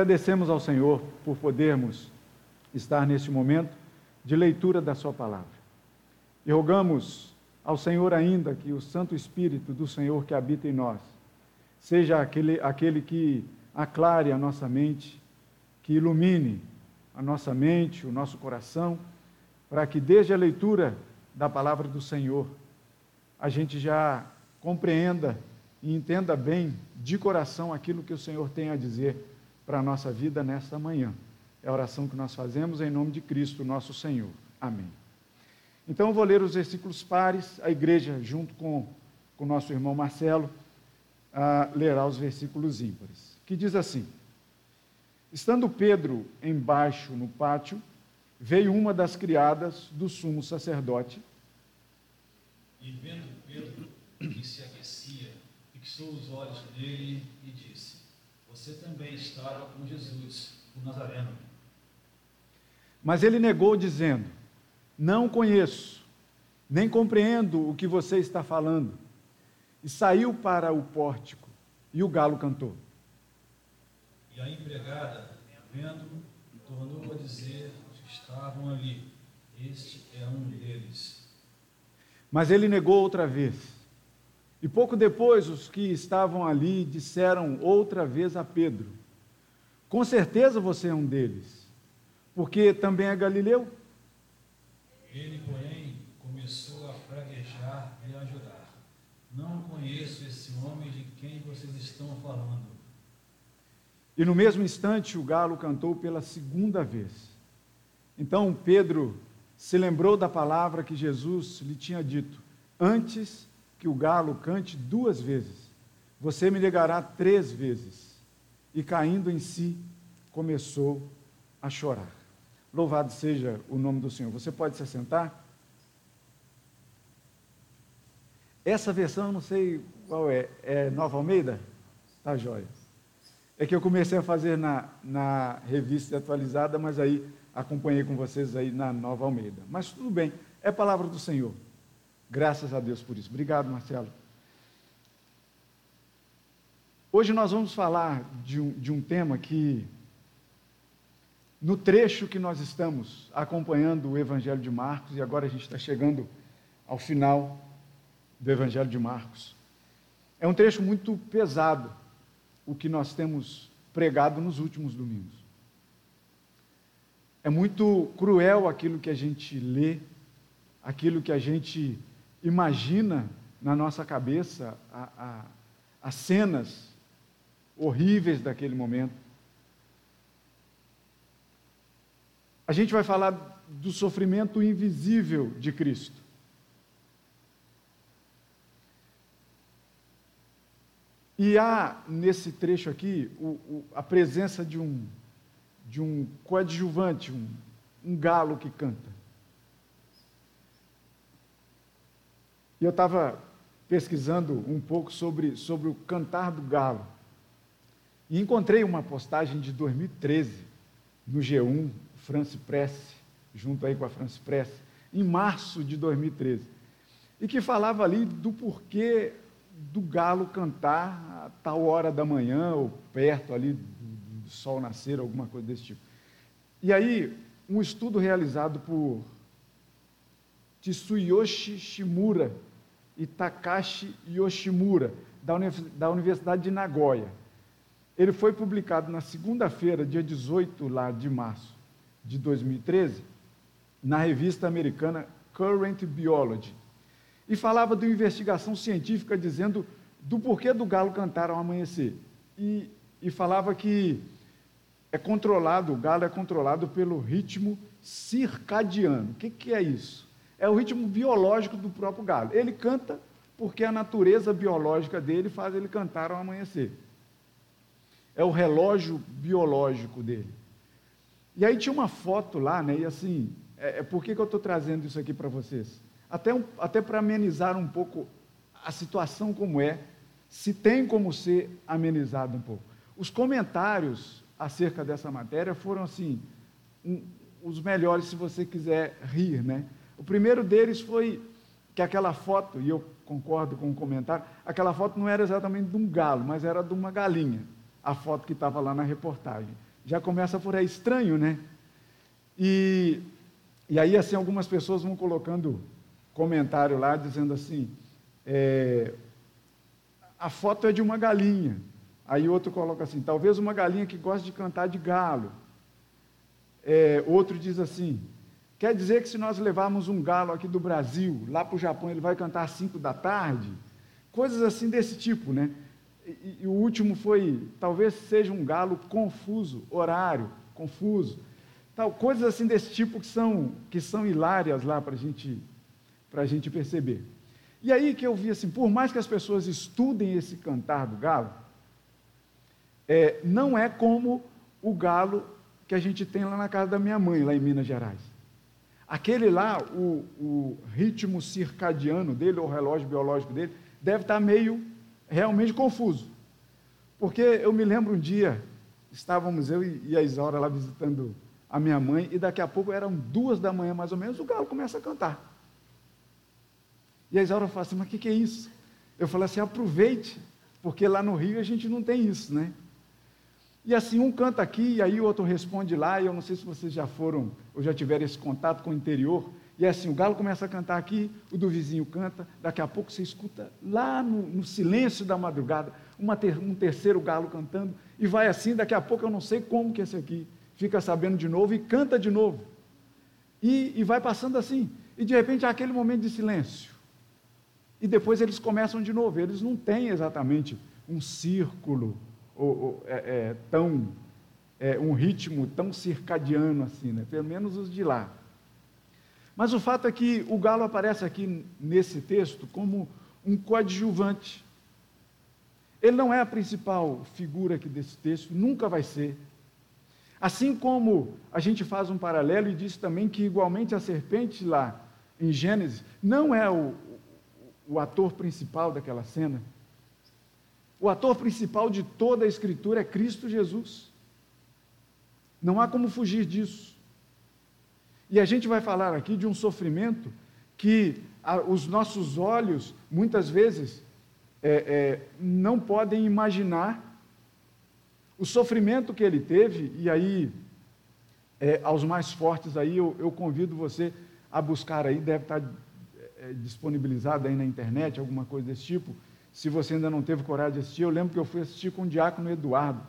Agradecemos ao Senhor por podermos estar neste momento de leitura da sua palavra. E rogamos ao Senhor ainda que o Santo Espírito do Senhor que habita em nós seja aquele que aclare a nossa mente, que ilumine a nossa mente, o nosso coração, para que desde a leitura da palavra do Senhor a gente já compreenda e entenda bem de coração aquilo que o Senhor tem a dizer para a nossa vida nesta manhã. É a oração que nós fazemos em nome de Cristo, nosso Senhor. Amém. Então, eu vou ler os versículos pares, a igreja, junto com o nosso irmão Marcelo, lerá os versículos ímpares, que diz assim: Estando Pedro embaixo no pátio, veio uma das criadas do sumo sacerdote, e vendo Pedro que se aquecia, fixou os olhos nele e disse: Você também estava com Jesus, o Nazareno. Mas ele negou, dizendo: Não conheço, nem compreendo o que você está falando. E saiu para o pórtico, e o galo cantou. E a empregada, vendo, tornou a dizer aos que estavam ali: Este é um deles. Mas ele negou outra vez. E pouco depois, os que estavam ali disseram outra vez a Pedro: Com certeza você é um deles, porque também é galileu. Ele, porém, começou a fraguejar e a jurar: Não conheço esse homem de quem vocês estão falando. E no mesmo instante o galo cantou pela segunda vez. Então Pedro se lembrou da palavra que Jesus lhe tinha dito: Antes que o galo cante duas vezes, você me negará três vezes. E caindo em si, começou a chorar. Louvado seja o nome do Senhor. Você pode se assentar? Essa versão, não sei qual é, é Nova Almeida? Tá jóia. É que eu comecei a fazer na revista atualizada, mas aí acompanhei com vocês aí na Nova Almeida. Mas tudo bem, é palavra do Senhor. Graças a Deus por isso. Obrigado, Marcelo. Hoje nós vamos falar de um tema que, no trecho que nós estamos acompanhando o Evangelho de Marcos, e agora a gente está chegando ao final do Evangelho de Marcos, é um trecho muito pesado, o que nós temos pregado nos últimos domingos. É muito cruel aquilo que a gente lê, aquilo que a gente imagina na nossa cabeça, as cenas horríveis daquele momento. A gente vai falar do sofrimento invisível de Cristo. E há, nesse trecho aqui, a presença de um coadjuvante, um galo que canta. E eu estava pesquisando um pouco sobre o cantar do galo. E encontrei uma postagem de 2013, no G1, France Press, junto aí com a France Press, em março de 2013, e que falava ali do porquê do galo cantar a tal hora da manhã, ou perto ali do sol nascer, alguma coisa desse tipo. E aí, um estudo realizado por Tsuyoshi Shimura, Itakashi Yoshimura, da Universidade de Nagoya. Ele foi publicado na segunda-feira, dia 18 lá de março de 2013, na revista americana Current Biology, e falava de uma investigação científica dizendo do porquê do galo cantar ao amanhecer, e falava que o galo é controlado pelo ritmo circadiano. O que é isso? É o ritmo biológico do próprio galo. Ele canta porque a natureza biológica dele faz ele cantar ao amanhecer. É o relógio biológico dele. E aí tinha uma foto lá, né? E assim, por que eu estou trazendo isso aqui para vocês? Até para amenizar um pouco a situação como é, se tem como ser amenizado um pouco. Os comentários acerca dessa matéria foram assim, os melhores se você quiser rir, né? O primeiro deles foi que aquela foto, e eu concordo com o comentário, aquela foto não era exatamente de um galo, mas era de uma galinha, a foto que estava lá na reportagem. Já começa por aí, estranho, né? E aí, assim, algumas pessoas vão colocando comentário lá, dizendo assim, a foto é de uma galinha. Aí outro coloca assim, talvez uma galinha que gosta de cantar de galo. Outro diz assim, quer dizer que se nós levarmos um galo aqui do Brasil, lá para o Japão, ele vai cantar às 5 da tarde? Coisas assim desse tipo, né? E o último foi, talvez seja um galo confuso, horário confuso, tal, coisas assim desse tipo que são hilárias lá para a gente perceber. E aí que eu vi assim, por mais que as pessoas estudem esse cantar do galo, não é como o galo que a gente tem lá na casa da minha mãe, lá em Minas Gerais. Aquele lá, o ritmo circadiano dele, ou o relógio biológico dele, deve estar meio realmente confuso. Porque eu me lembro um dia, estávamos eu e a Isaura lá visitando a minha mãe, e daqui a pouco eram 2 da manhã mais ou menos, o galo começa a cantar. E a Isaura fala assim, mas o que é isso? Eu falo assim, aproveite, porque lá no Rio a gente não tem isso, né? E assim, um canta aqui, e aí o outro responde lá, e eu não sei se vocês já foram, ou já tiveram esse contato com o interior, e assim, o galo começa a cantar aqui, o do vizinho canta, daqui a pouco você escuta lá no silêncio da madrugada, um terceiro galo cantando, e vai assim, daqui a pouco eu não sei como que esse aqui fica sabendo de novo, e canta de novo, e vai passando assim, e de repente há aquele momento de silêncio, e depois eles começam de novo. Eles não têm exatamente um círculo, um ritmo tão circadiano assim, né? Pelo menos os de lá. Mas o fato é que o galo aparece aqui nesse texto como um coadjuvante. Ele não é a principal figura aqui desse texto, nunca vai ser. Assim como a gente faz um paralelo e diz também que igualmente a serpente lá em Gênesis não é o ator principal daquela cena. O ator principal de toda a Escritura é Cristo Jesus. Não há como fugir disso. E a gente vai falar aqui de um sofrimento que os nossos olhos, muitas vezes, não podem imaginar. O sofrimento que ele teve, e aí, aos mais fortes, aí eu convido você a buscar aí, deve estar disponibilizado aí na internet, alguma coisa desse tipo, se você ainda não teve coragem de assistir. Eu lembro que eu fui assistir com o Diácono Eduardo,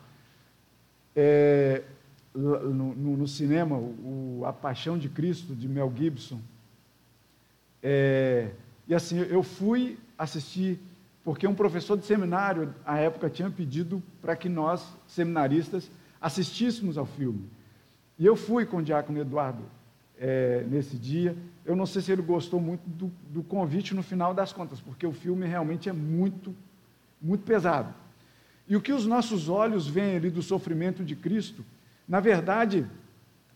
no cinema, A Paixão de Cristo, de Mel Gibson, e assim, eu fui assistir, porque um professor de seminário, à época, tinha pedido para que nós, seminaristas, assistíssemos ao filme, e eu fui com o Diácono Eduardo, nesse dia. Eu não sei se ele gostou muito do convite no final das contas, porque o filme realmente é muito, muito pesado. E o que os nossos olhos veem ali do sofrimento de Cristo, na verdade,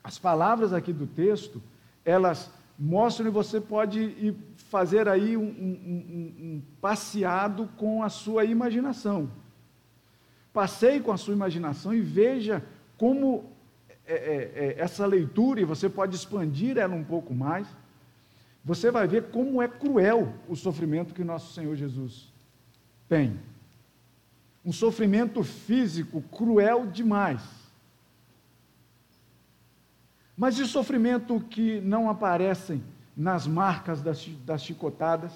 as palavras aqui do texto, elas mostram, e você pode ir fazer aí um passeado com a sua imaginação. Passeie com a sua imaginação e veja como essa leitura, e você pode expandir ela um pouco mais, você vai ver como é cruel o sofrimento que nosso Senhor Jesus tem. Um sofrimento físico cruel demais. Mas e o sofrimento que não aparecem nas marcas das chicotadas,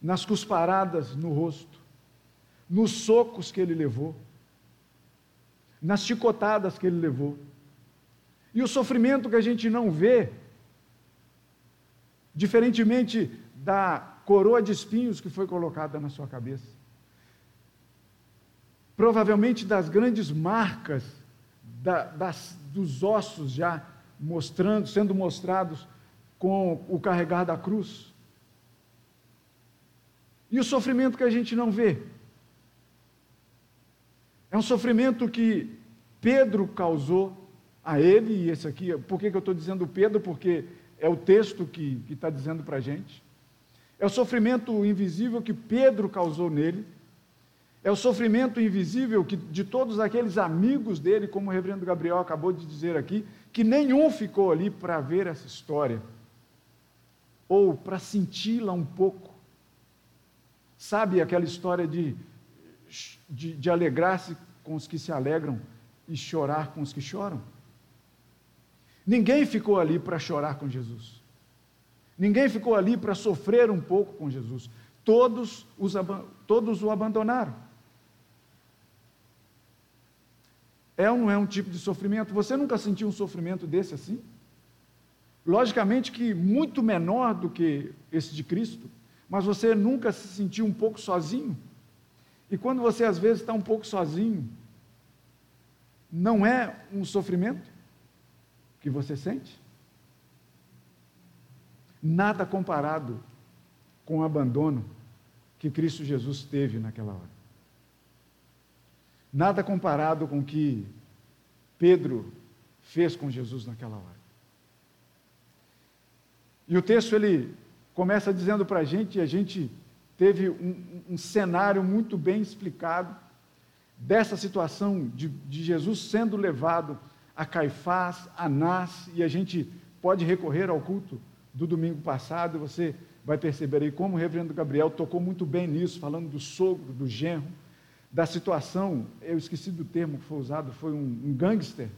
nas cusparadas no rosto, nos socos que ele levou, nas chicotadas que ele levou? E o sofrimento que a gente não vê, diferentemente da coroa de espinhos que foi colocada na sua cabeça, provavelmente das grandes marcas dos ossos já sendo mostrados com o carregar da cruz, e o sofrimento que a gente não vê, é um sofrimento que Pedro causou a ele, e esse aqui, por que eu estou dizendo Pedro? Porque é o texto que está dizendo para a gente, é o sofrimento invisível que Pedro causou nele, é o sofrimento invisível que, de todos aqueles amigos dele, como o reverendo Gabriel acabou de dizer aqui, que nenhum ficou ali para ver essa história, ou para senti-la um pouco. Sabe aquela história de alegrar-se com os que se alegram, e chorar com os que choram. Ninguém ficou ali para chorar com Jesus. Ninguém ficou ali para sofrer um pouco com Jesus. Todos o abandonaram. É ou não é um tipo de sofrimento? Você nunca sentiu um sofrimento desse assim? Logicamente que muito menor do que esse de Cristo, mas você nunca se sentiu um pouco sozinho? E quando você às vezes está um pouco sozinho, não é um sofrimento que você sente? Nada comparado com o abandono que Cristo Jesus teve naquela hora. Nada comparado com o que Pedro fez com Jesus naquela hora. E o texto, ele começa dizendo para a gente, e a gente teve um cenário muito bem explicado dessa situação de Jesus sendo levado a Caifás, Anás, e a gente pode recorrer ao culto do domingo passado, você vai perceber aí como o reverendo Gabriel tocou muito bem nisso, falando do sogro, do genro, da situação, eu esqueci do termo que foi usado, foi um gangster,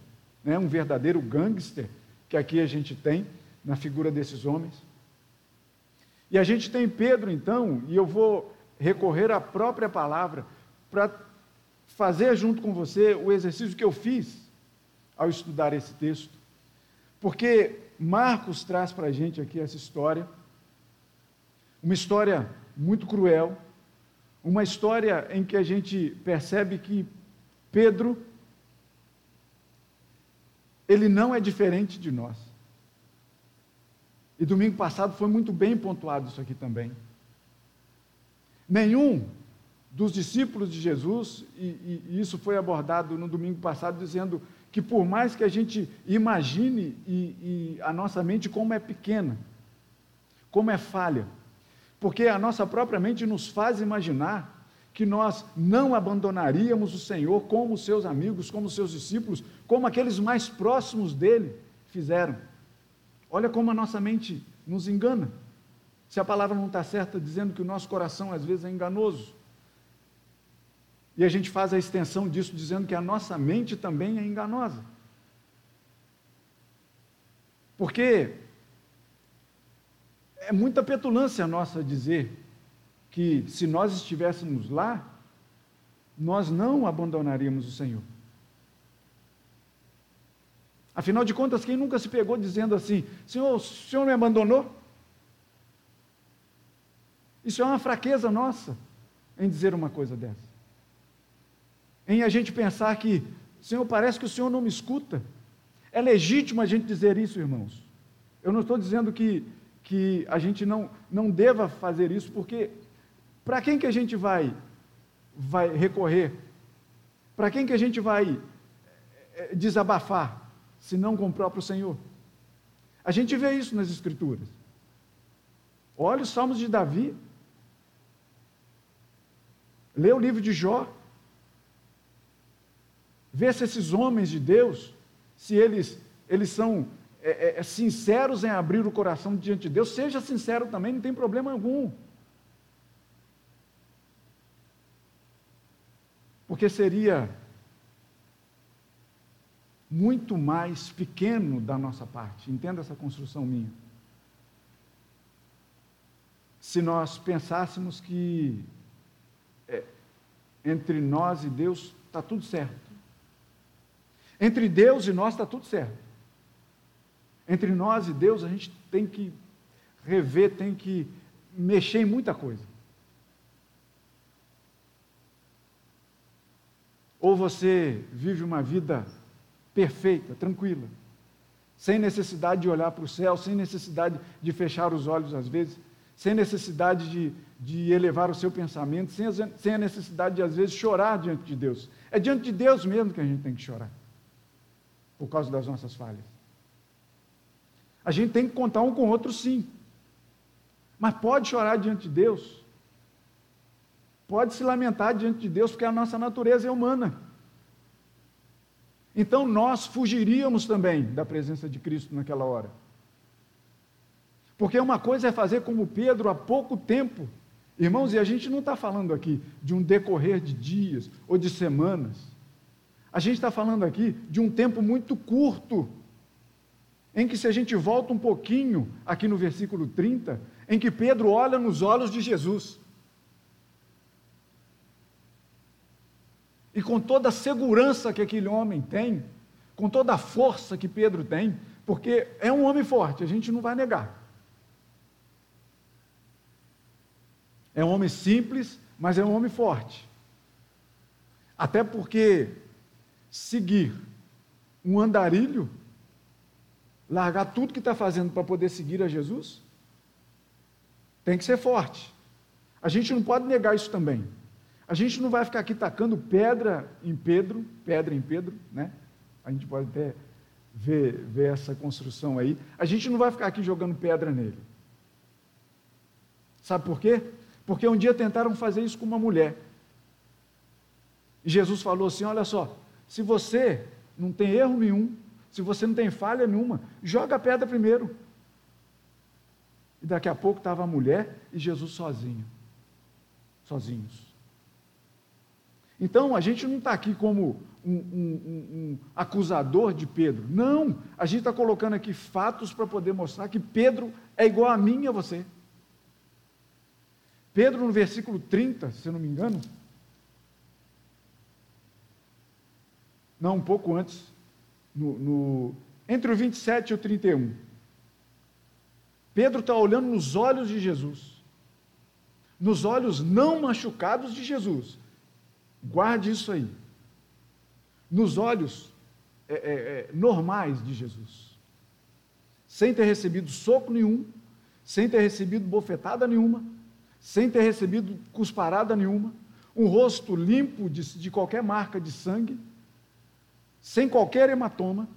né? Um verdadeiro gangster, que aqui a gente tem na figura desses homens. E a gente tem Pedro, então, e eu vou recorrer à própria palavra para fazer junto com você o exercício que eu fiz ao estudar esse texto, porque Marcos traz para a gente aqui essa história, uma história muito cruel, uma história em que a gente percebe que Pedro, ele não é diferente de nós. E domingo passado foi muito bem pontuado isso aqui também. Nenhum dos discípulos de Jesus, e isso foi abordado no domingo passado, dizendo que por mais que a gente imagine e a nossa mente como é pequena, como é falha, porque a nossa própria mente nos faz imaginar que nós não abandonaríamos o Senhor como os seus amigos, como os seus discípulos, como aqueles mais próximos dele fizeram. Olha como a nossa mente nos engana. Se a palavra não está certa, dizendo que o nosso coração às vezes é enganoso. E a gente faz a extensão disso, dizendo que a nossa mente também é enganosa. Porque é muita petulância nossa dizer que se nós estivéssemos lá, nós não abandonaríamos o Senhor. Afinal de contas, quem nunca se pegou dizendo assim, Senhor, o Senhor me abandonou? Isso é uma fraqueza nossa, em dizer uma coisa dessa. Em a gente pensar que, Senhor, parece que o Senhor não me escuta. É legítimo a gente dizer isso, irmãos. Eu não estou dizendo que a gente não deva fazer isso, porque para quem que a gente vai recorrer? Para quem que a gente vai desabafar, se não com o próprio Senhor? A gente vê isso nas Escrituras. Olha os Salmos de Davi. Lê o livro de Jó. Vê se esses homens de Deus, se eles são sinceros em abrir o coração diante de Deus. Seja sincero também, não tem problema algum. Porque seria muito mais pequeno da nossa parte, entenda essa construção minha, se nós pensássemos que entre nós e Deus está tudo certo. Entre Deus e nós está tudo certo. Entre nós e Deus a gente tem que rever, tem que mexer em muita coisa. Ou você vive uma vida perfeita, tranquila, sem necessidade de olhar para o céu, sem necessidade de fechar os olhos às vezes, sem necessidade de elevar o seu pensamento, sem a necessidade de às vezes chorar diante de Deus. É diante de Deus mesmo que a gente tem que chorar. Por causa das nossas falhas. A gente tem que contar um com o outro, sim. Mas pode chorar diante de Deus. Pode se lamentar diante de Deus, porque a nossa natureza é humana. Então nós fugiríamos também da presença de Cristo naquela hora. Porque uma coisa é fazer como Pedro há pouco tempo. Irmãos, e a gente não está falando aqui de um decorrer de dias ou de semanas. A gente está falando aqui de um tempo muito curto, em que, se a gente volta um pouquinho aqui no versículo 30, em que Pedro olha nos olhos de Jesus e, com toda a segurança que aquele homem tem, com toda a força que Pedro tem, porque é um homem forte, a gente não vai negar, é um homem simples, mas é um homem forte, até porque seguir um andarilho, largar tudo que está fazendo para poder seguir a Jesus, tem que ser forte. A gente não pode negar isso também. A gente não vai ficar aqui tacando pedra em Pedro, né? A gente pode até ver essa construção aí. A gente não vai ficar aqui jogando pedra nele. Sabe por quê? Porque um dia tentaram fazer isso com uma mulher. E Jesus falou assim: olha só, se você não tem erro nenhum, se você não tem falha nenhuma, joga a pedra primeiro. E daqui a pouco estava a mulher e Jesus sozinhos. Então, a gente não está aqui como um acusador de Pedro, não, a gente está colocando aqui fatos para poder mostrar que Pedro é igual a mim e a você. Pedro, no versículo 30, se eu não me engano, não, um pouco antes, entre o 27 e o 31, Pedro está olhando nos olhos de Jesus, nos olhos não machucados de Jesus, guarde isso aí, nos olhos normais de Jesus, sem ter recebido soco nenhum, sem ter recebido bofetada nenhuma, sem ter recebido cusparada nenhuma, um rosto limpo de qualquer marca de sangue, sem qualquer hematoma.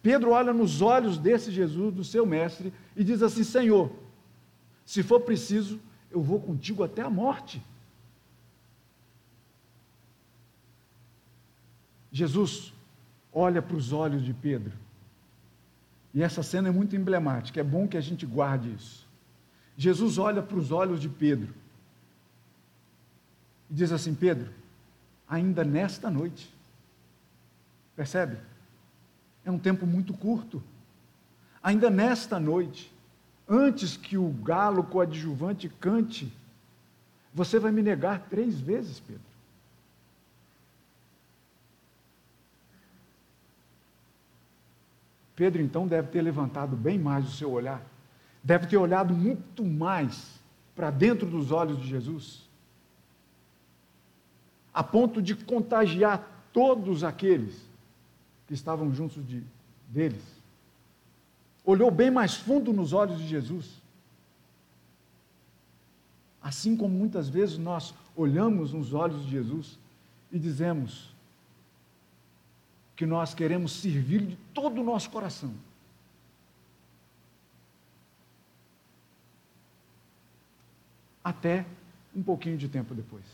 Pedro olha nos olhos desse Jesus, do seu mestre, e diz assim: Senhor, se for preciso, eu vou contigo até a morte. Jesus olha para os olhos de Pedro, e essa cena é muito emblemática, é bom que a gente guarde isso. Jesus olha para os olhos de Pedro, e diz assim: Pedro, ainda nesta noite. Percebe? É um tempo muito curto. Ainda nesta noite, antes que o galo coadjuvante cante, você vai me negar 3 vezes, Pedro. Pedro, então, deve ter levantado bem mais o seu olhar, deve ter olhado muito mais para dentro dos olhos de Jesus, a ponto de contagiar todos aqueles que estavam juntos deles, olhou bem mais fundo nos olhos de Jesus, assim como muitas vezes nós olhamos nos olhos de Jesus e dizemos que nós queremos servir de todo o nosso coração. Até um pouquinho de tempo depois.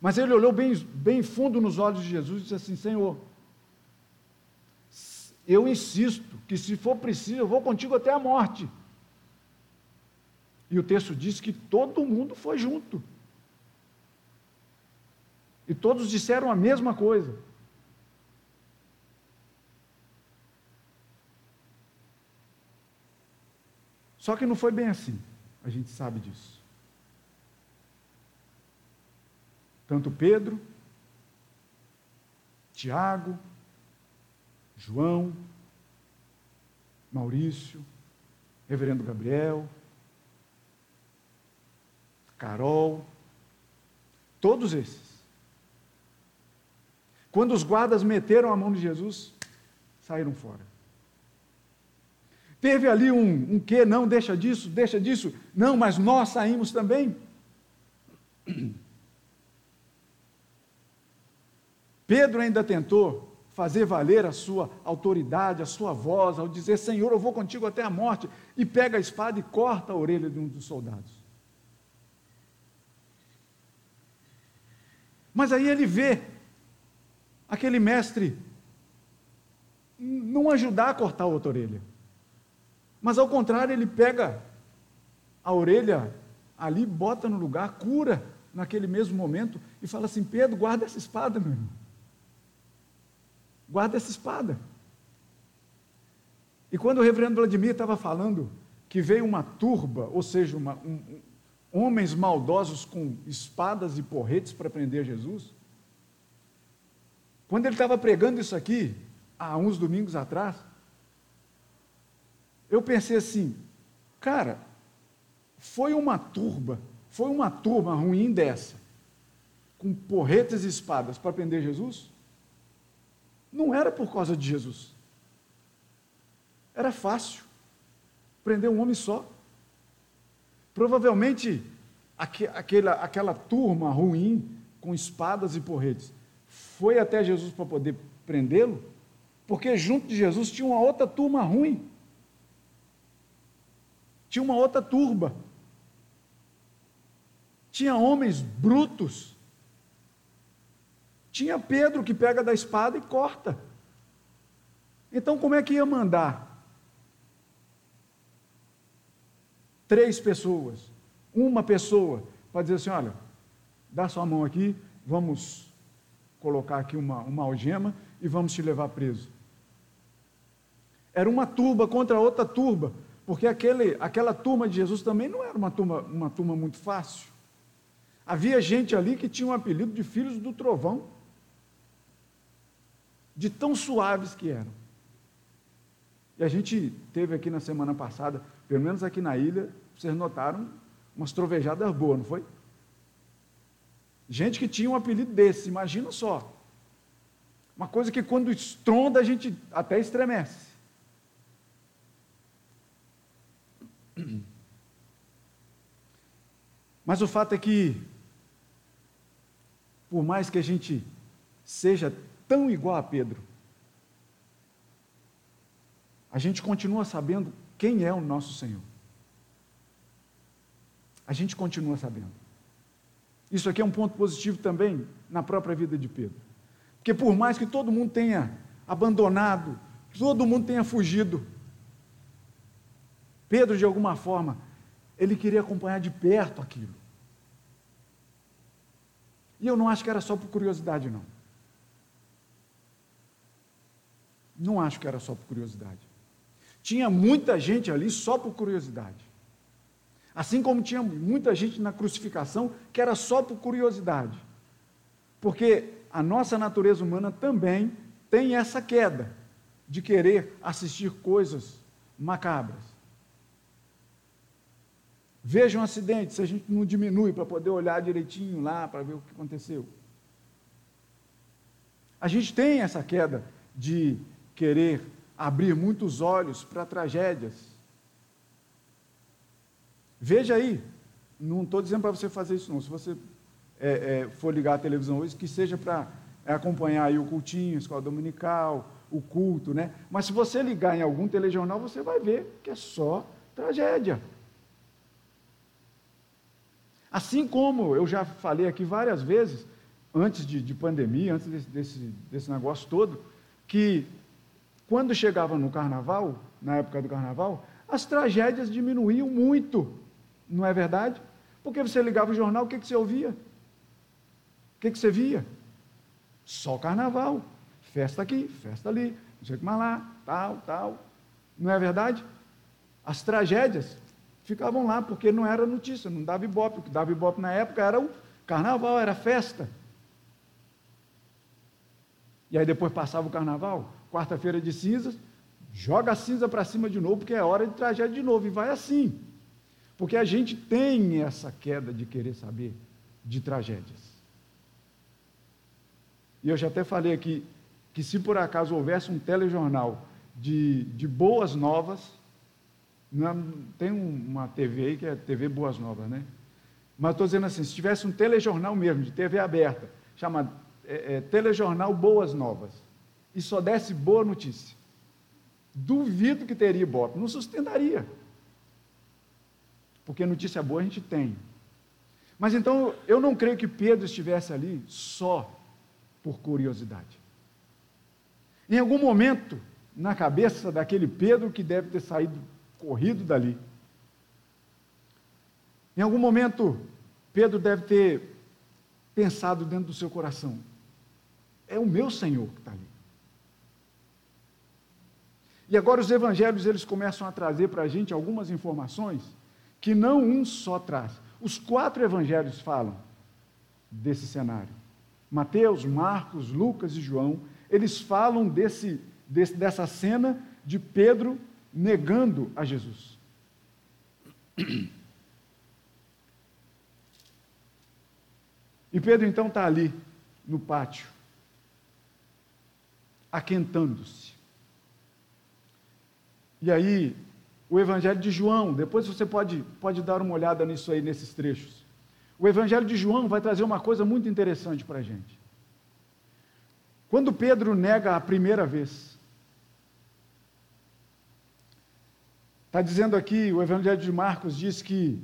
Mas ele olhou bem, bem fundo nos olhos de Jesus e disse assim: Senhor, eu insisto que, se for preciso, eu vou contigo até a morte. E o texto diz que todo mundo foi junto. E todos disseram a mesma coisa. Só que não foi bem assim, a gente sabe disso. Tanto Pedro, Tiago, João, Maurício, reverendo Gabriel, Carol, todos esses. Quando os guardas meteram a mão de Jesus, saíram fora. Teve ali um quê? Não, deixa disso. Não, mas nós saímos também. Pedro ainda tentou fazer valer a sua autoridade, a sua voz, ao dizer: Senhor, eu vou contigo até a morte, e pega a espada e corta a orelha de um dos soldados. Mas aí ele vê aquele mestre não ajudar a cortar a outra orelha, mas ao contrário, ele pega a orelha ali, bota no lugar, cura naquele mesmo momento, e fala assim: Pedro, guarda essa espada, meu irmão. guarda essa espada. E quando o reverendo Vladimir estava falando que veio uma turba, ou seja, homens maldosos com espadas e porretes para prender Jesus, quando ele estava pregando isso aqui, há uns domingos atrás, eu pensei assim, cara, foi uma turma ruim dessa, com porretas e espadas para prender Jesus? Não era por causa de Jesus. Era fácil prender um homem só. Provavelmente aquela turma ruim com espadas e porretes foi até Jesus para poder prendê-lo, porque junto de Jesus tinha uma outra turma ruim, tinha uma outra turba, tinha homens brutos, tinha Pedro que pega da espada e corta. Então como é que ia mandar 3 pessoas, uma pessoa, para dizer assim, olha, dá sua mão aqui, vamos colocar aqui uma algema e vamos te levar preso? Era uma turba contra outra turba, porque aquela turma de Jesus também não era uma turma muito fácil. Havia gente ali que tinha um apelido de filhos do trovão, de tão suaves que eram. E a gente teve aqui na semana passada, pelo menos aqui na ilha, vocês notaram umas trovejadas boas, não foi? Gente que tinha um apelido desse, imagina só. Uma coisa que quando estronda a gente até estremece. Mas o fato é que, por mais que a gente seja tão igual a Pedro, a gente continua sabendo quem é o nosso Senhor. A gente continua sabendo. Isso aqui é um ponto positivo também na própria vida de Pedro. Porque por mais que todo mundo tenha abandonado, todo mundo tenha fugido, Pedro, de alguma forma, ele queria acompanhar de perto aquilo. E eu não acho que era só por curiosidade, não. Não acho que era só por curiosidade. Tinha muita gente ali só por curiosidade. Assim como tinha muita gente na crucificação que era só por curiosidade. Porque a nossa natureza humana também tem essa queda de querer assistir coisas macabras. Veja um acidente, se a gente não diminui para poder olhar direitinho lá, para ver o que aconteceu. A gente tem essa queda de querer abrir muitos olhos para tragédias. Veja aí, não estou dizendo para você fazer isso não, se você for ligar a televisão hoje, que seja para acompanhar aí o cultinho, a escola dominical, o culto, né? Mas se você ligar em algum telejornal, você vai ver que é só tragédia. Assim como eu já falei aqui várias vezes, antes de pandemia, antes desse negócio todo, que quando chegava no carnaval, na época do carnaval, as tragédias diminuíam muito, não é verdade? Porque você ligava o jornal, o que que você ouvia? O que que você via? Só carnaval, festa aqui, festa ali, não sei o que mais lá, tal, tal, não é verdade? As tragédias ficavam lá, porque não era notícia, não dava ibope, o que dava ibope na época era o carnaval, era festa. E aí depois passava o carnaval, quarta-feira de cinzas, joga a cinza para cima de novo, porque é hora de tragédia de novo, e vai assim. Porque a gente tem essa queda de querer saber de tragédias. E eu já até falei aqui, que se por acaso houvesse um telejornal de boas novas, tem uma TV aí que é TV Boas Novas, né? Mas estou dizendo assim, se tivesse um telejornal mesmo, de TV aberta, chamado telejornal Boas Novas, e só desse boa notícia, duvido que teria ibope, não sustentaria, porque notícia boa a gente tem. Mas então eu não creio que Pedro estivesse ali só por curiosidade. Em algum momento, na cabeça daquele Pedro que deve ter saído corrido dali, em algum momento Pedro deve ter pensado dentro do seu coração, é o meu Senhor que está ali. E agora os evangelhos, eles começam a trazer para a gente algumas informações que não um só traz. Os quatro evangelhos falam desse cenário. Mateus, Marcos, Lucas e João, eles falam dessa cena de Pedro negando a Jesus. E Pedro, então, está ali, no pátio, aquentando-se. E aí, o Evangelho de João, depois você pode dar uma olhada nisso aí, nesses trechos. O Evangelho de João vai trazer uma coisa muito interessante para a gente. Quando Pedro nega a primeira vez, está dizendo aqui, o Evangelho de Marcos diz que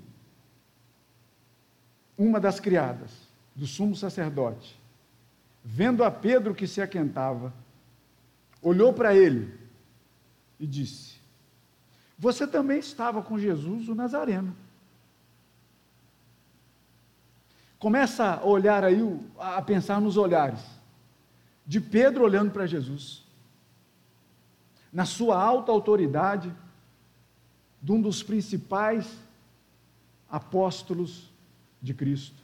uma das criadas do sumo sacerdote, vendo a Pedro que se aquentava, olhou para ele e disse: você também estava com Jesus, o Nazareno. Começa a olhar aí, a pensar nos olhares, de Pedro olhando para Jesus, na sua alta autoridade, de um dos principais apóstolos de Cristo,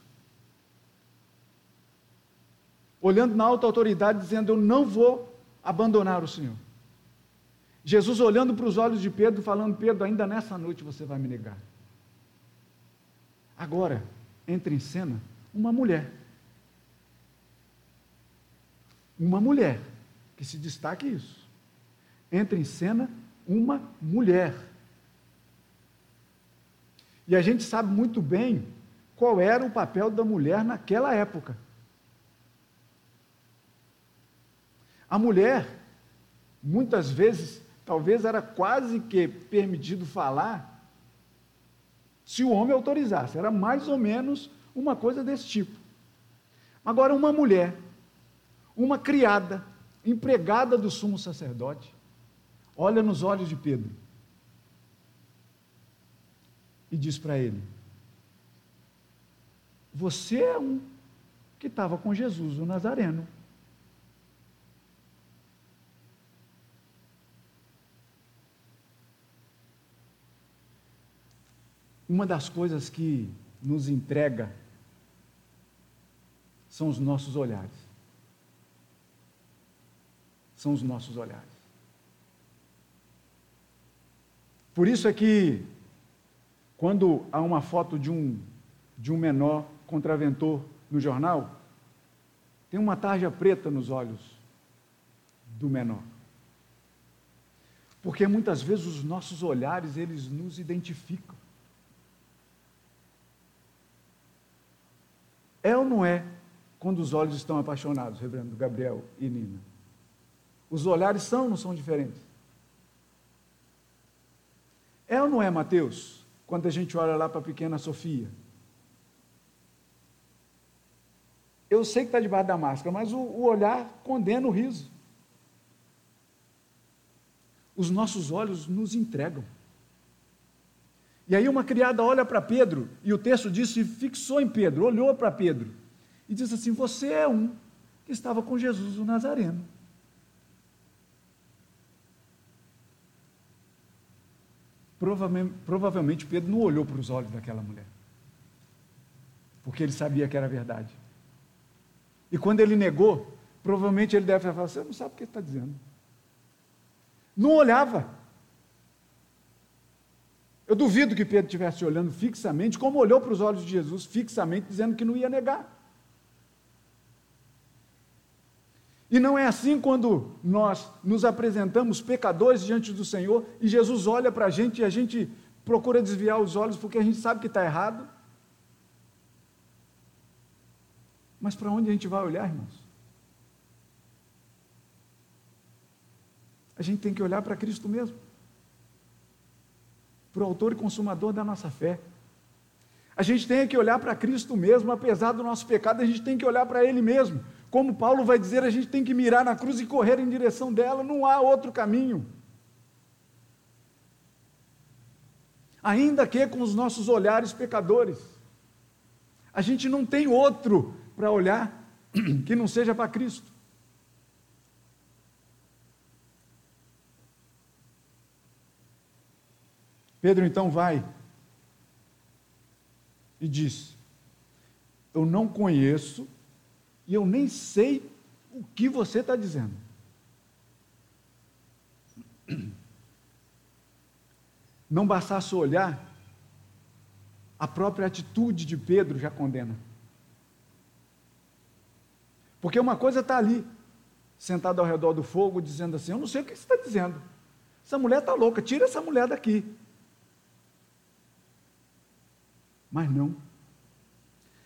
olhando na alta autoridade, dizendo: eu não vou abandonar o Senhor. Jesus olhando para os olhos de Pedro, falando: Pedro, ainda nessa noite você vai me negar. Agora, entra em cena uma mulher. Uma mulher, que se destaque isso. Entra em cena uma mulher. E a gente sabe muito bem qual era o papel da mulher naquela época. A mulher, muitas vezes, talvez era quase que permitido falar, se o homem autorizasse, era mais ou menos uma coisa desse tipo. Agora, uma mulher, uma criada, empregada do sumo sacerdote, olha nos olhos de Pedro e diz para ele: você é um que estava com Jesus, o Nazareno. Uma das coisas que nos entrega são os nossos olhares. São os nossos olhares. Por isso é que, quando há uma foto de um menor contraventor no jornal, tem uma tarja preta nos olhos do menor. Porque muitas vezes os nossos olhares, eles nos identificam. É ou não é quando os olhos estão apaixonados, reverendo Gabriel e Nina? Os olhares são ou não são diferentes? É ou não é, Mateus, quando a gente olha lá para a pequena Sofia? Eu sei que está debaixo da máscara, mas o olhar condena o riso. Os nossos olhos nos entregam. E aí uma criada olha para Pedro, e o texto diz que fixou em Pedro, olhou para Pedro, e diz assim: você é um que estava com Jesus, o Nazareno. Provavelmente Pedro não olhou para os olhos daquela mulher, porque ele sabia que era verdade. E quando ele negou, provavelmente ele deve falar: você não sabe o que ele está dizendo. Não olhava. Eu duvido que Pedro estivesse olhando fixamente, como olhou para os olhos de Jesus fixamente, dizendo que não ia negar. E não é assim quando nós nos apresentamos pecadores diante do Senhor, e Jesus olha para a gente, e a gente procura desviar os olhos, porque a gente sabe que está errado. Mas para onde a gente vai olhar, irmãos? A gente tem que olhar para Cristo mesmo, para o autor e consumador da nossa fé. A gente tem que olhar para Cristo mesmo, apesar do nosso pecado, a gente tem que olhar para Ele mesmo. Como Paulo vai dizer, a gente tem que mirar na cruz e correr em direção dela, não há outro caminho. Ainda que com os nossos olhares pecadores, a gente não tem outro para olhar que não seja para Cristo. Pedro então vai e diz: eu não conheço e eu nem sei o que você está dizendo. Não bastasse olhar, a própria atitude de Pedro já condena. Porque uma coisa está ali, sentada ao redor do fogo, dizendo assim: eu não sei o que você está dizendo, essa mulher está louca, tira essa mulher daqui. Mas não.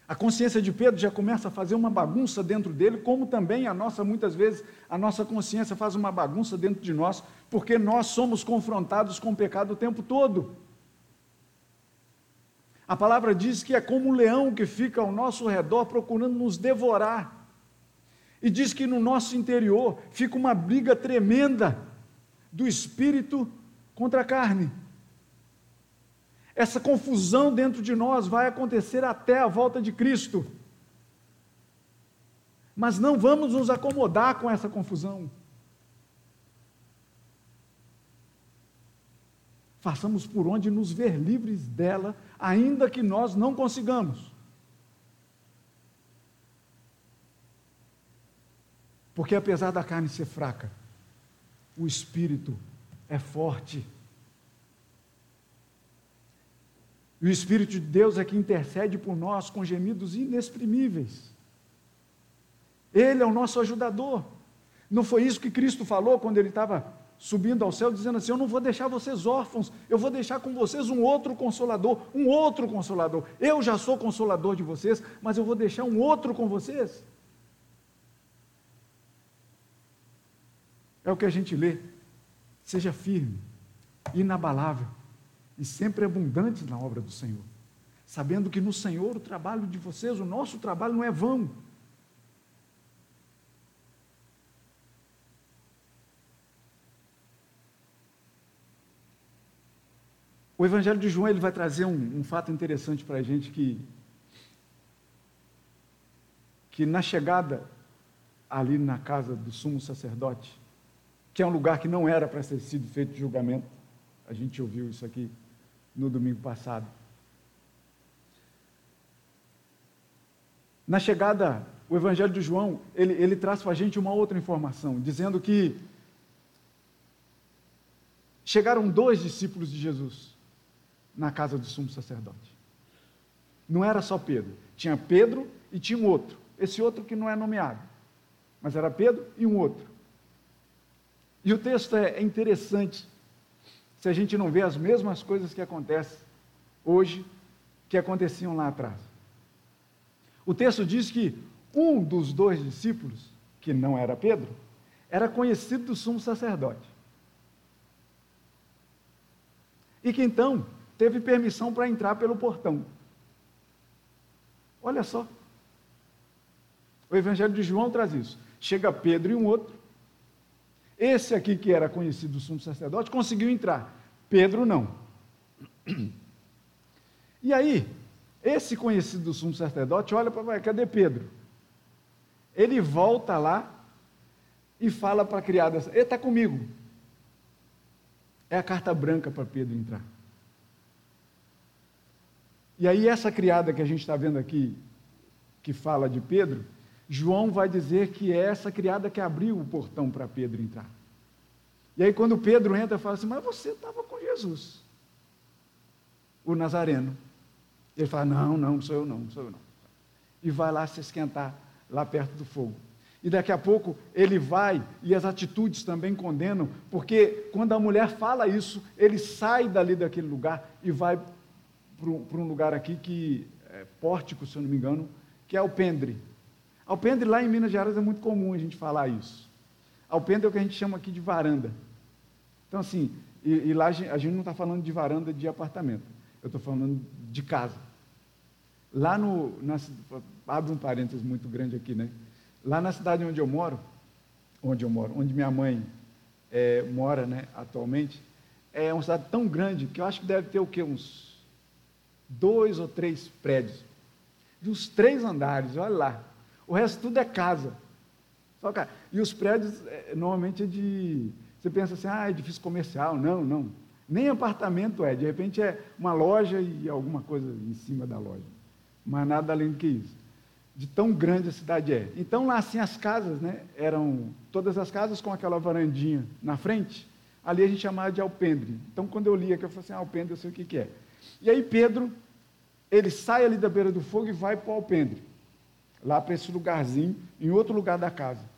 A consciência de Pedro já começa a fazer uma bagunça dentro dele, como também a nossa, muitas vezes, a nossa consciência faz uma bagunça dentro de nós, porque nós somos confrontados com o pecado o tempo todo. A palavra diz que é como um leão que fica ao nosso redor procurando nos devorar. E diz que no nosso interior fica uma briga tremenda do espírito contra a carne. Essa confusão dentro de nós vai acontecer até a volta de Cristo. Mas não vamos nos acomodar com essa confusão. Façamos por onde nos ver livres dela, ainda que nós não consigamos. Porque apesar da carne ser fraca, o espírito é forte. E o Espírito de Deus é que intercede por nós com gemidos inexprimíveis. Ele é o nosso ajudador. Não foi isso que Cristo falou quando ele estava subindo ao céu, dizendo assim: eu não vou deixar vocês órfãos, eu vou deixar com vocês um outro consolador, um outro consolador. Eu já sou consolador de vocês, mas eu vou deixar um outro com vocês. É o que a gente lê: seja firme, inabalável e sempre abundante na obra do Senhor, sabendo que no Senhor o trabalho de vocês, o nosso trabalho, não é vão. O Evangelho de João, ele vai trazer um fato interessante para a gente, que na chegada ali na casa do sumo sacerdote, que é um lugar que não era para ter sido feito julgamento, a gente ouviu isso aqui no domingo passado. Na chegada, o Evangelho de João, ele traz para a gente uma outra informação, dizendo que chegaram 2 discípulos de Jesus na casa do sumo sacerdote. Não era só Pedro, tinha Pedro e tinha um outro, esse outro que não é nomeado, mas era Pedro e um outro. E o texto é interessante, se a gente não vê as mesmas coisas que acontecem hoje, que aconteciam lá atrás. O texto diz que um dos 2 discípulos, que não era Pedro, era conhecido do sumo sacerdote. E que então teve permissão para entrar pelo portão. Olha só, o Evangelho de João traz isso. Chega Pedro e um outro. Esse aqui, que era conhecido do sumo sacerdote, conseguiu entrar. Pedro não. E aí, esse conhecido do sumo sacerdote olha para: cadê Pedro? Ele volta lá e fala para a criada: ele está comigo. É a carta branca para Pedro entrar. E aí, essa criada que a gente está vendo aqui, que fala de Pedro, João vai dizer que é essa criada que abriu o portão para Pedro entrar. E aí, quando Pedro entra, fala assim: mas você estava com Jesus, o Nazareno. Ele fala: não, sou eu não. E vai lá se esquentar, lá perto do fogo. E daqui a pouco ele vai, e as atitudes também condenam, porque quando a mulher fala isso, ele sai dali daquele lugar e vai para um lugar aqui que é pórtico, se eu não me engano, que é Alpendre. Alpendre lá em Minas Gerais é muito comum a gente falar isso. Alpendre é o que a gente chama aqui de varanda. Então assim, e lá a gente não está falando de varanda de apartamento, eu estou falando de casa. Lá abre um parênteses muito grande aqui, né? Lá na cidade onde eu moro, onde minha mãe mora, né, atualmente, é uma cidade tão grande que eu acho que deve ter o quê? Uns 2 ou 3 prédios, de uns 3 andares, olha lá. O resto tudo é casa. Só casa. E os prédios, normalmente, é de... Você pensa assim: ah, edifício comercial. Não, não. Nem apartamento é, de repente é uma loja e alguma coisa em cima da loja. Mas nada além do que isso. De tão grande a cidade é. Então, lá assim, as casas, né, eram todas as casas com aquela varandinha na frente. Ali a gente chamava de alpendre. Então, quando eu li aqui, eu falei assim, alpendre, eu sei o que é. E aí Pedro, ele sai ali da beira do fogo e vai para o alpendre. Lá para esse lugarzinho, em outro lugar da casa.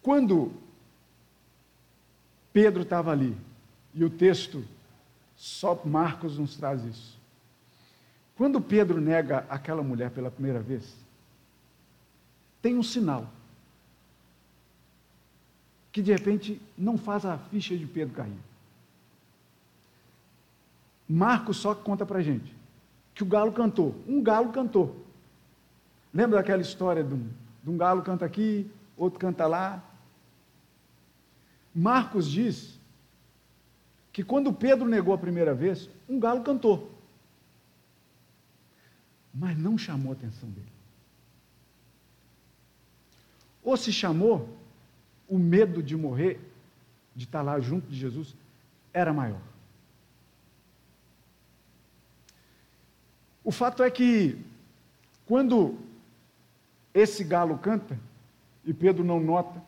Quando Pedro estava ali, e o texto... Só Marcos nos traz isso. Quando Pedro nega aquela mulher pela primeira vez, tem um sinal que, de repente, não faz a ficha de Pedro cair. Marcos só conta para a gente que o galo cantou. Um galo cantou. Lembra daquela história de um galo canta aqui, outro canta lá? Marcos diz... que quando Pedro negou a primeira vez, um galo cantou. Mas não chamou a atenção dele. Ou se chamou, o medo de morrer, de estar lá junto de Jesus, era maior. O fato é que, quando esse galo canta, e Pedro não nota,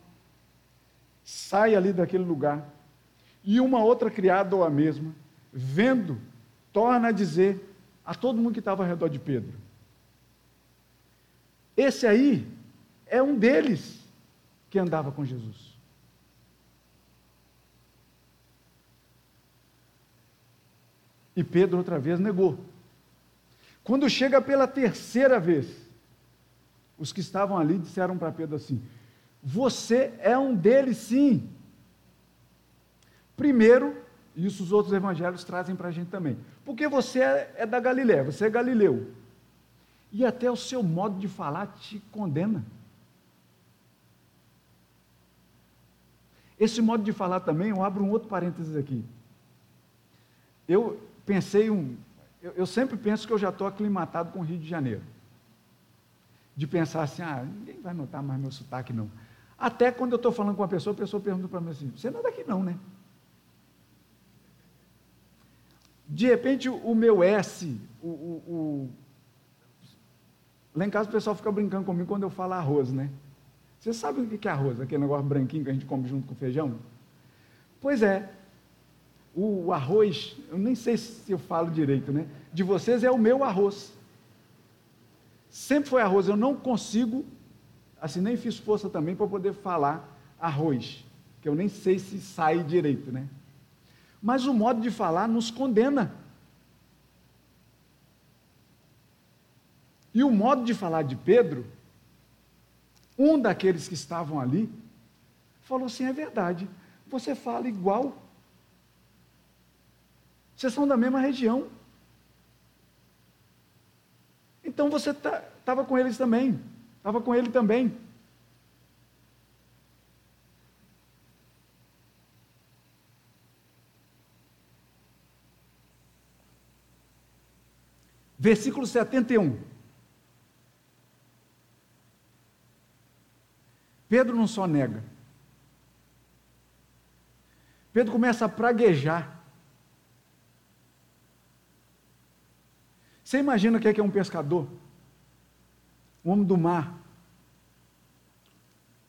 sai ali daquele lugar... E uma outra criada, ou a mesma, vendo, torna a dizer a todo mundo que estava ao redor de Pedro. Esse aí é um deles que andava com Jesus. E Pedro outra vez negou. Quando chega pela terceira vez, os que estavam ali disseram para Pedro assim, você é um deles sim. Primeiro, isso os outros evangelhos trazem para a gente também, porque você é da Galiléia, você é galileu, e até o seu modo de falar te condena. Esse modo de falar também, eu abro um outro parênteses aqui, eu sempre penso que eu já estou aclimatado com o Rio de Janeiro, de pensar assim, ninguém vai notar mais meu sotaque não, até quando eu estou falando com uma pessoa, a pessoa pergunta para mim assim, você não é daqui não, né? De repente, o meu S, lá em casa o pessoal fica brincando comigo quando eu falo arroz, né? Você sabe o que é arroz? Aquele negócio branquinho que a gente come junto com feijão? Pois é, o arroz, eu nem sei se eu falo direito, né? De vocês é o meu arroz. Sempre foi arroz, eu não consigo, assim, nem fiz força também para poder falar arroz, que eu nem sei se sai direito, né? Mas o modo de falar nos condena. E o modo de falar de Pedro, um daqueles que estavam ali, falou assim, é verdade, você fala igual. Vocês são da mesma região. Então você estava com eles também, estava com ele também. Versículo 71. Pedro não só nega. Pedro começa a praguejar. Você imagina o que é um pescador? Um homem do mar.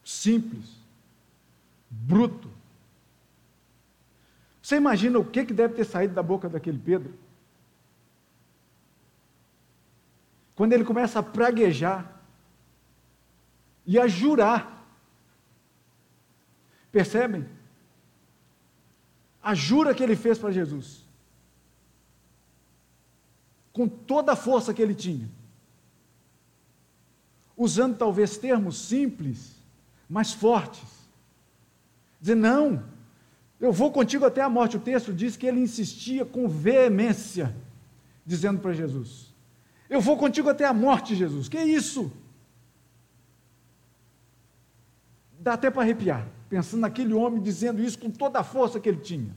Simples. Bruto. Você imagina o que deve ter saído da boca daquele Pedro? Quando ele começa a praguejar e a jurar, percebem? A jura que ele fez para Jesus, com toda a força que ele tinha, usando talvez termos simples, mas fortes, dizer, não, eu vou contigo até a morte. O texto diz que ele insistia com veemência, dizendo para Jesus, eu vou contigo até a morte, Jesus. Que isso? Dá até para arrepiar, pensando naquele homem dizendo isso com toda a força que ele tinha.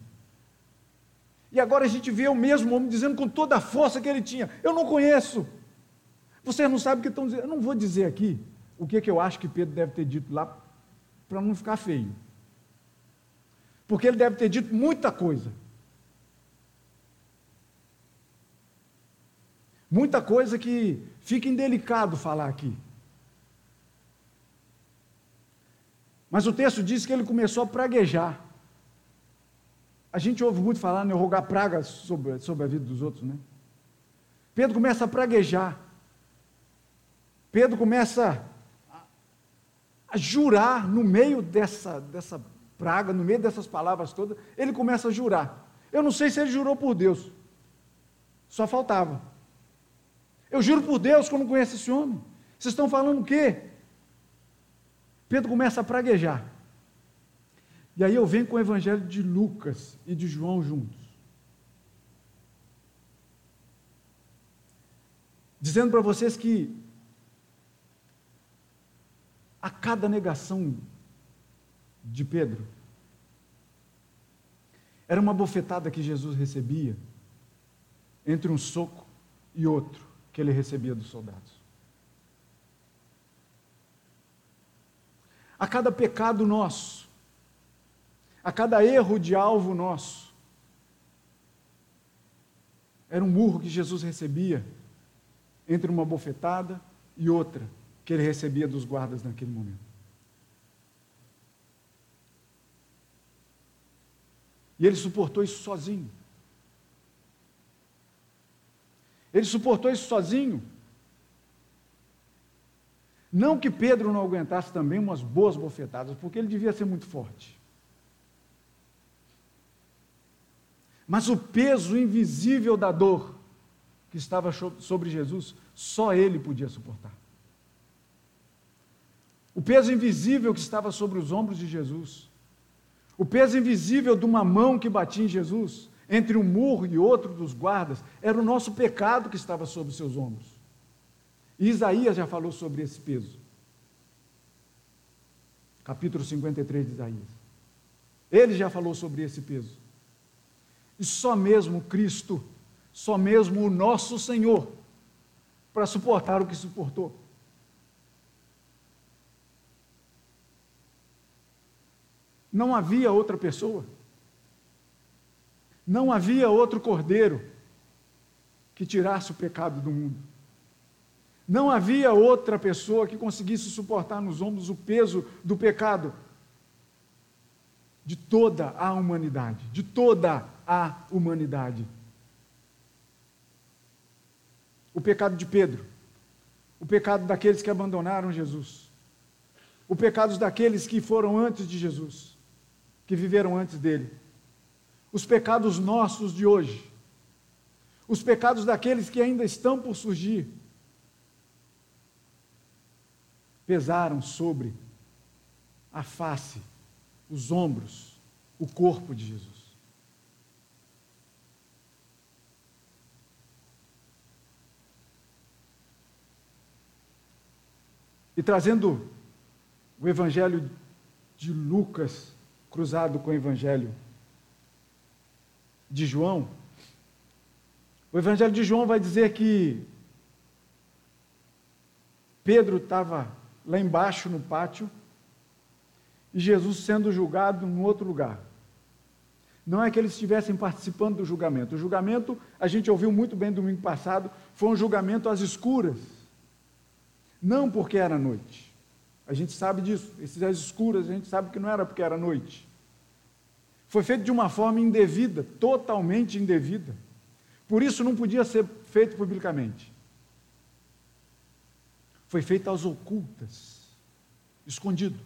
E agora a gente vê o mesmo homem dizendo com toda a força que ele tinha. Eu não conheço. Vocês não sabem o que estão dizendo. Eu não vou dizer aqui o que eu acho que Pedro deve ter dito lá para não ficar feio. Porque ele deve ter dito muita coisa. Muita coisa que fica indelicado falar aqui. Mas o texto diz que ele começou a praguejar. A gente ouve muito falar, né, rogar pragas sobre a vida dos outros, né? Pedro começa a praguejar. Pedro começa a jurar no meio dessa praga, no meio dessas palavras todas, ele começa a jurar. Eu não sei se ele jurou por Deus. Só faltava. Eu juro por Deus que eu não conheço esse homem. Vocês estão falando o quê? Pedro começa a praguejar. E aí eu venho com o evangelho de Lucas e de João juntos, dizendo para vocês que a cada negação de Pedro era uma bofetada que Jesus recebia entre um soco e outro que ele recebia dos soldados. A cada pecado nosso, a cada erro de alvo nosso, era um murro que Jesus recebia entre uma bofetada e outra que ele recebia dos guardas naquele momento. E ele suportou isso sozinho. Ele suportou isso sozinho. Não que Pedro não aguentasse também umas boas bofetadas, porque ele devia ser muito forte. Mas o peso invisível da dor que estava sobre Jesus, só ele podia suportar. O peso invisível que estava sobre os ombros de Jesus, o peso invisível de uma mão que batia em Jesus, entre um murro e outro dos guardas, era o nosso pecado que estava sobre seus ombros. E Isaías já falou sobre esse peso. Capítulo 53 de Isaías. Ele já falou sobre esse peso. E só mesmo Cristo, só mesmo o nosso Senhor, para suportar o que suportou. Não havia outra pessoa, não havia outro cordeiro que tirasse o pecado do mundo, não havia outra pessoa que conseguisse suportar nos ombros o peso do pecado de toda a humanidade, O pecado de Pedro, o pecado daqueles que abandonaram Jesus, o pecado daqueles que foram antes de Jesus, que viveram antes dele, os pecados nossos de hoje, os pecados daqueles que ainda estão por surgir, pesaram sobre a face, os ombros, o corpo de Jesus. E trazendo o evangelho de Lucas cruzado com o evangelho de João, o evangelho de João vai dizer que Pedro estava lá embaixo no pátio e Jesus sendo julgado em outro lugar. Não é que eles estivessem participando do julgamento. O julgamento, a gente ouviu muito bem domingo passado, foi um julgamento às escuras, não porque era noite. A gente sabe disso, esses às escuras, a gente sabe que não era porque era noite. Foi feito de uma forma indevida, totalmente indevida. Por isso não podia ser feito publicamente. Foi feito às ocultas, escondido.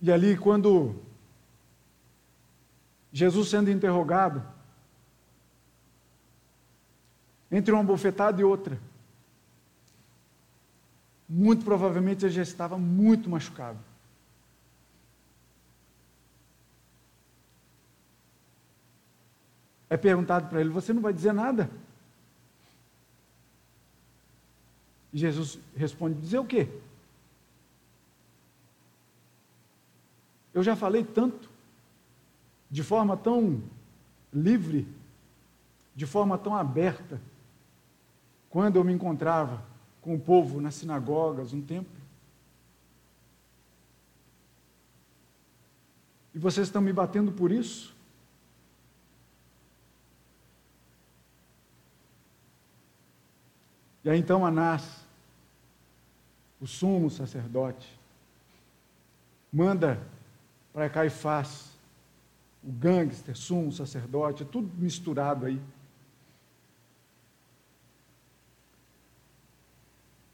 E ali, quando Jesus sendo interrogado, entre uma bofetada e outra, muito provavelmente ele já estava muito machucado. É perguntado para ele: você não vai dizer nada? E Jesus responde: dizer o quê? Eu já falei tanto, de forma tão livre, de forma tão aberta, quando eu me encontrava com o povo nas sinagogas, no templo. E vocês estão me batendo por isso? E aí então Anás, o sumo sacerdote, manda para Caifás, o gangster, sumo sacerdote, tudo misturado aí.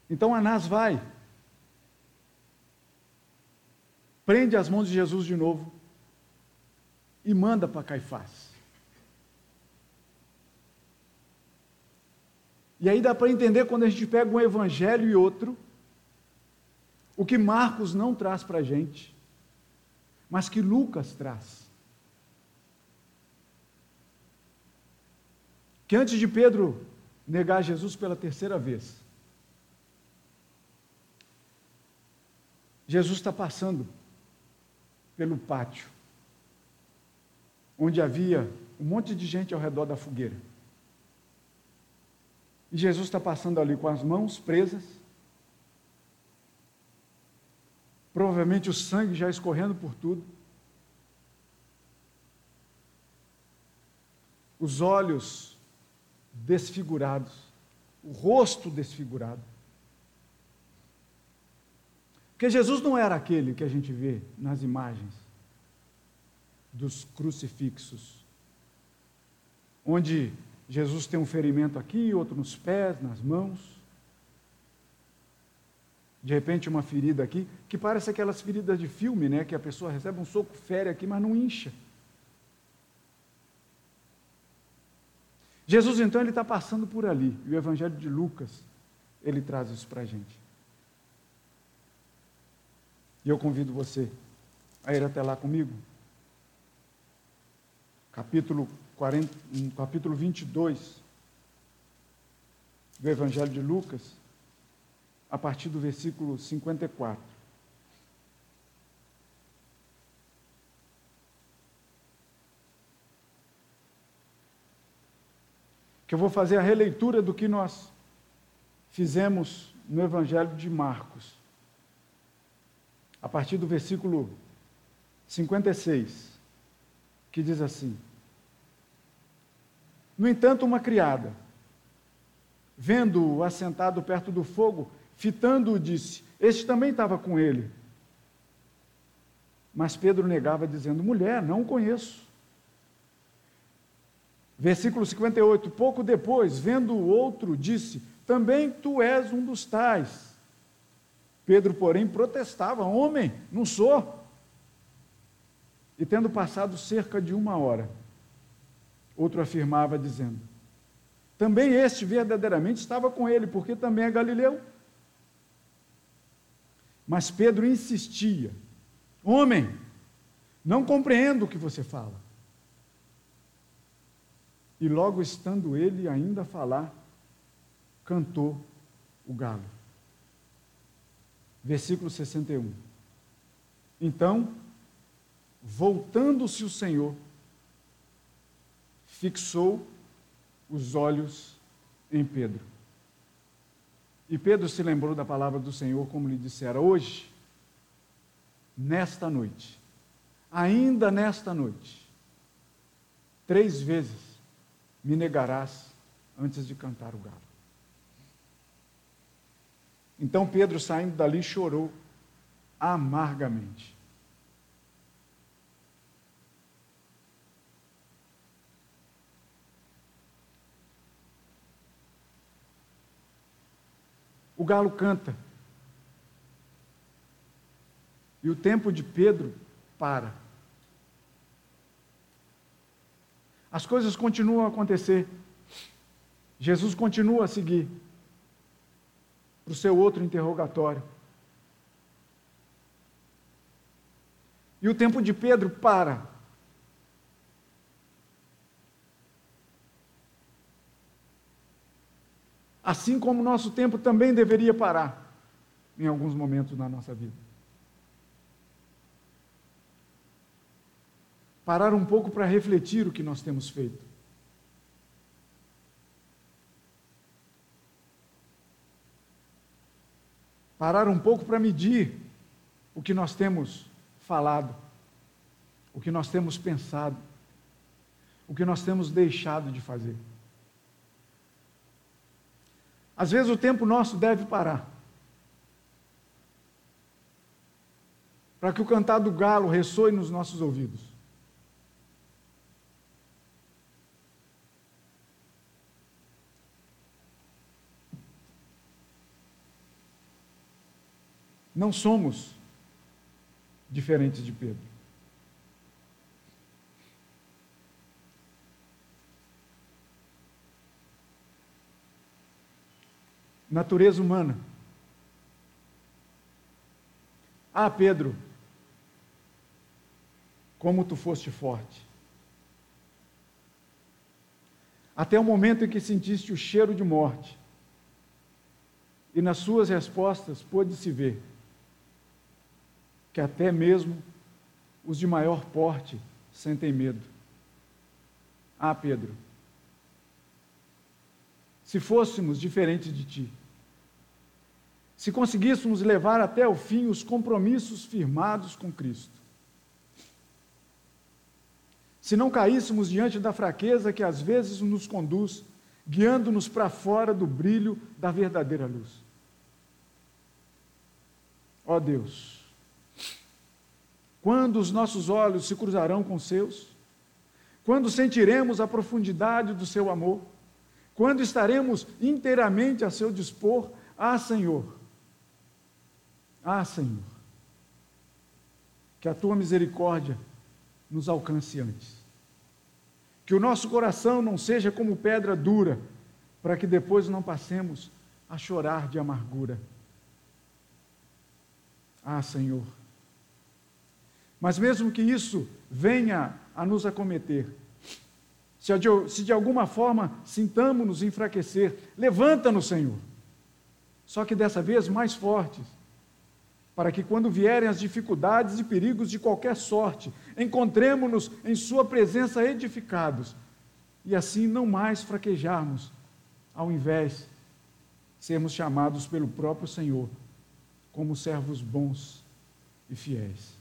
Então Anás vai, prende as mãos de Jesus de novo e manda para Caifás. E aí dá para entender, quando a gente pega um evangelho e outro, o que Marcos não traz para a gente, mas que Lucas traz. Que antes de Pedro negar Jesus pela terceira vez, Jesus está passando pelo pátio, onde havia um monte de gente ao redor da fogueira. E Jesus está passando ali com as mãos presas, provavelmente o sangue já escorrendo por tudo, os olhos desfigurados, o rosto desfigurado. Porque Jesus não era aquele que a gente vê nas imagens dos crucifixos, onde Jesus tem um ferimento aqui, outro nos pés, nas mãos, de repente uma ferida aqui, que parece aquelas feridas de filme, né? Que a pessoa recebe um soco, fere aqui, mas não incha. Jesus, então, ele está passando por ali, e o evangelho de Lucas, ele traz isso para a gente. E eu convido você a ir até lá comigo. Capítulo 22 do evangelho de Lucas, a partir do versículo 54. Que eu vou fazer a releitura do que nós fizemos no Evangelho de Marcos, a partir do versículo 56, que diz assim: No entanto, uma criada, vendo-o assentado perto do fogo, fitando-o, disse: Este também estava com ele. Mas Pedro negava, dizendo: Mulher, não o conheço. Versículo 58, pouco depois, vendo o outro, disse: Também tu és um dos tais. Pedro, porém, protestava: Homem, não sou. E tendo passado cerca de uma hora, outro afirmava, dizendo: Também este verdadeiramente estava com ele, porque também é galileu. Mas Pedro insistia: Homem, não compreendo o que você fala. E logo estando ele ainda a falar, cantou o galo. Versículo 61. Então, voltando-se o Senhor, fixou os olhos em Pedro. E Pedro se lembrou da palavra do Senhor, como lhe dissera: Hoje, nesta noite, ainda nesta noite, 3 vezes me negarás antes de cantar o galo. Então Pedro, saindo dali, chorou amargamente. O galo canta. E o tempo de Pedro para. As coisas continuam a acontecer. Jesus continua a seguir para o seu outro interrogatório. E o tempo de Pedro para. Assim como o nosso tempo também deveria parar em alguns momentos na nossa vida. Parar um pouco para refletir o que nós temos feito. parar um pouco para medir o que nós temos falado, o que nós temos pensado, o que nós temos deixado de fazer. Às vezes o tempo nosso deve parar, para que o cantar do galo ressoe nos nossos ouvidos. Não somos diferentes de Pedro. Natureza humana. Ah, Pedro, como tu foste forte. Até o momento em que sentiste o cheiro de morte, e nas suas respostas pôde-se ver que até mesmo os de maior porte sentem medo. Ah, Pedro, se fôssemos diferentes de ti, se conseguíssemos levar até o fim os compromissos firmados com Cristo, se não caíssemos diante da fraqueza que às vezes nos conduz, guiando-nos para fora do brilho da verdadeira luz. Ó Deus, quando os nossos olhos se cruzarão com os seus? Quando sentiremos a profundidade do seu amor? Quando estaremos inteiramente a seu dispor? Ah, Senhor! Ah, Senhor! Que a tua misericórdia nos alcance antes. Que o nosso coração não seja como pedra dura, para que depois não passemos a chorar de amargura. Ah, Senhor! Mas mesmo que isso venha a nos acometer, se de alguma forma sintamos-nos enfraquecer, levanta-nos, Senhor, só que dessa vez mais fortes, para que quando vierem as dificuldades e perigos de qualquer sorte, encontremos-nos em sua presença edificados, e assim não mais fraquejarmos, ao invés de sermos chamados pelo próprio Senhor, como servos bons e fiéis.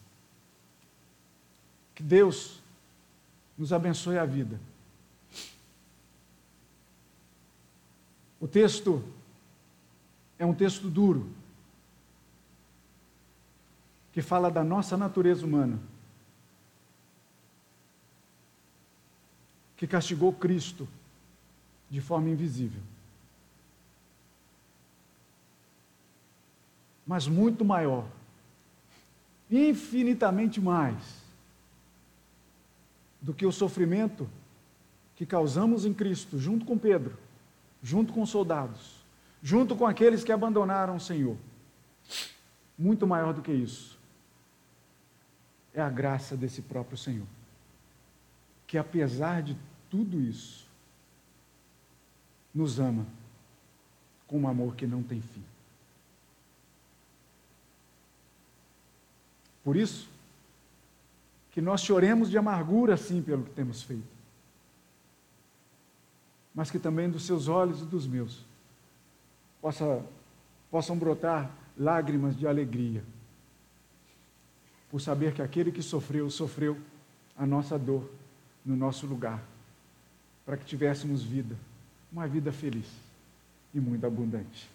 Que Deus nos abençoe a vida. O texto é um texto duro, que fala da nossa natureza humana, que castigou Cristo de forma invisível. Mas muito maior, infinitamente mais, do que o sofrimento que causamos em Cristo, junto com Pedro, junto com os soldados, junto com aqueles que abandonaram o Senhor. Muito maior do que isso, é a graça desse próprio Senhor, que apesar de tudo isso, nos ama com um amor que não tem fim. Por isso, que nós choremos de amargura, sim, pelo que temos feito, mas que também dos seus olhos e dos meus possam brotar lágrimas de alegria, por saber que aquele que sofreu, sofreu a nossa dor no nosso lugar, para que tivéssemos vida, uma vida feliz e muito abundante.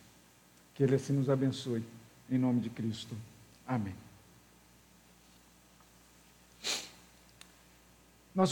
Que Ele assim nos abençoe, em nome de Cristo. Amém.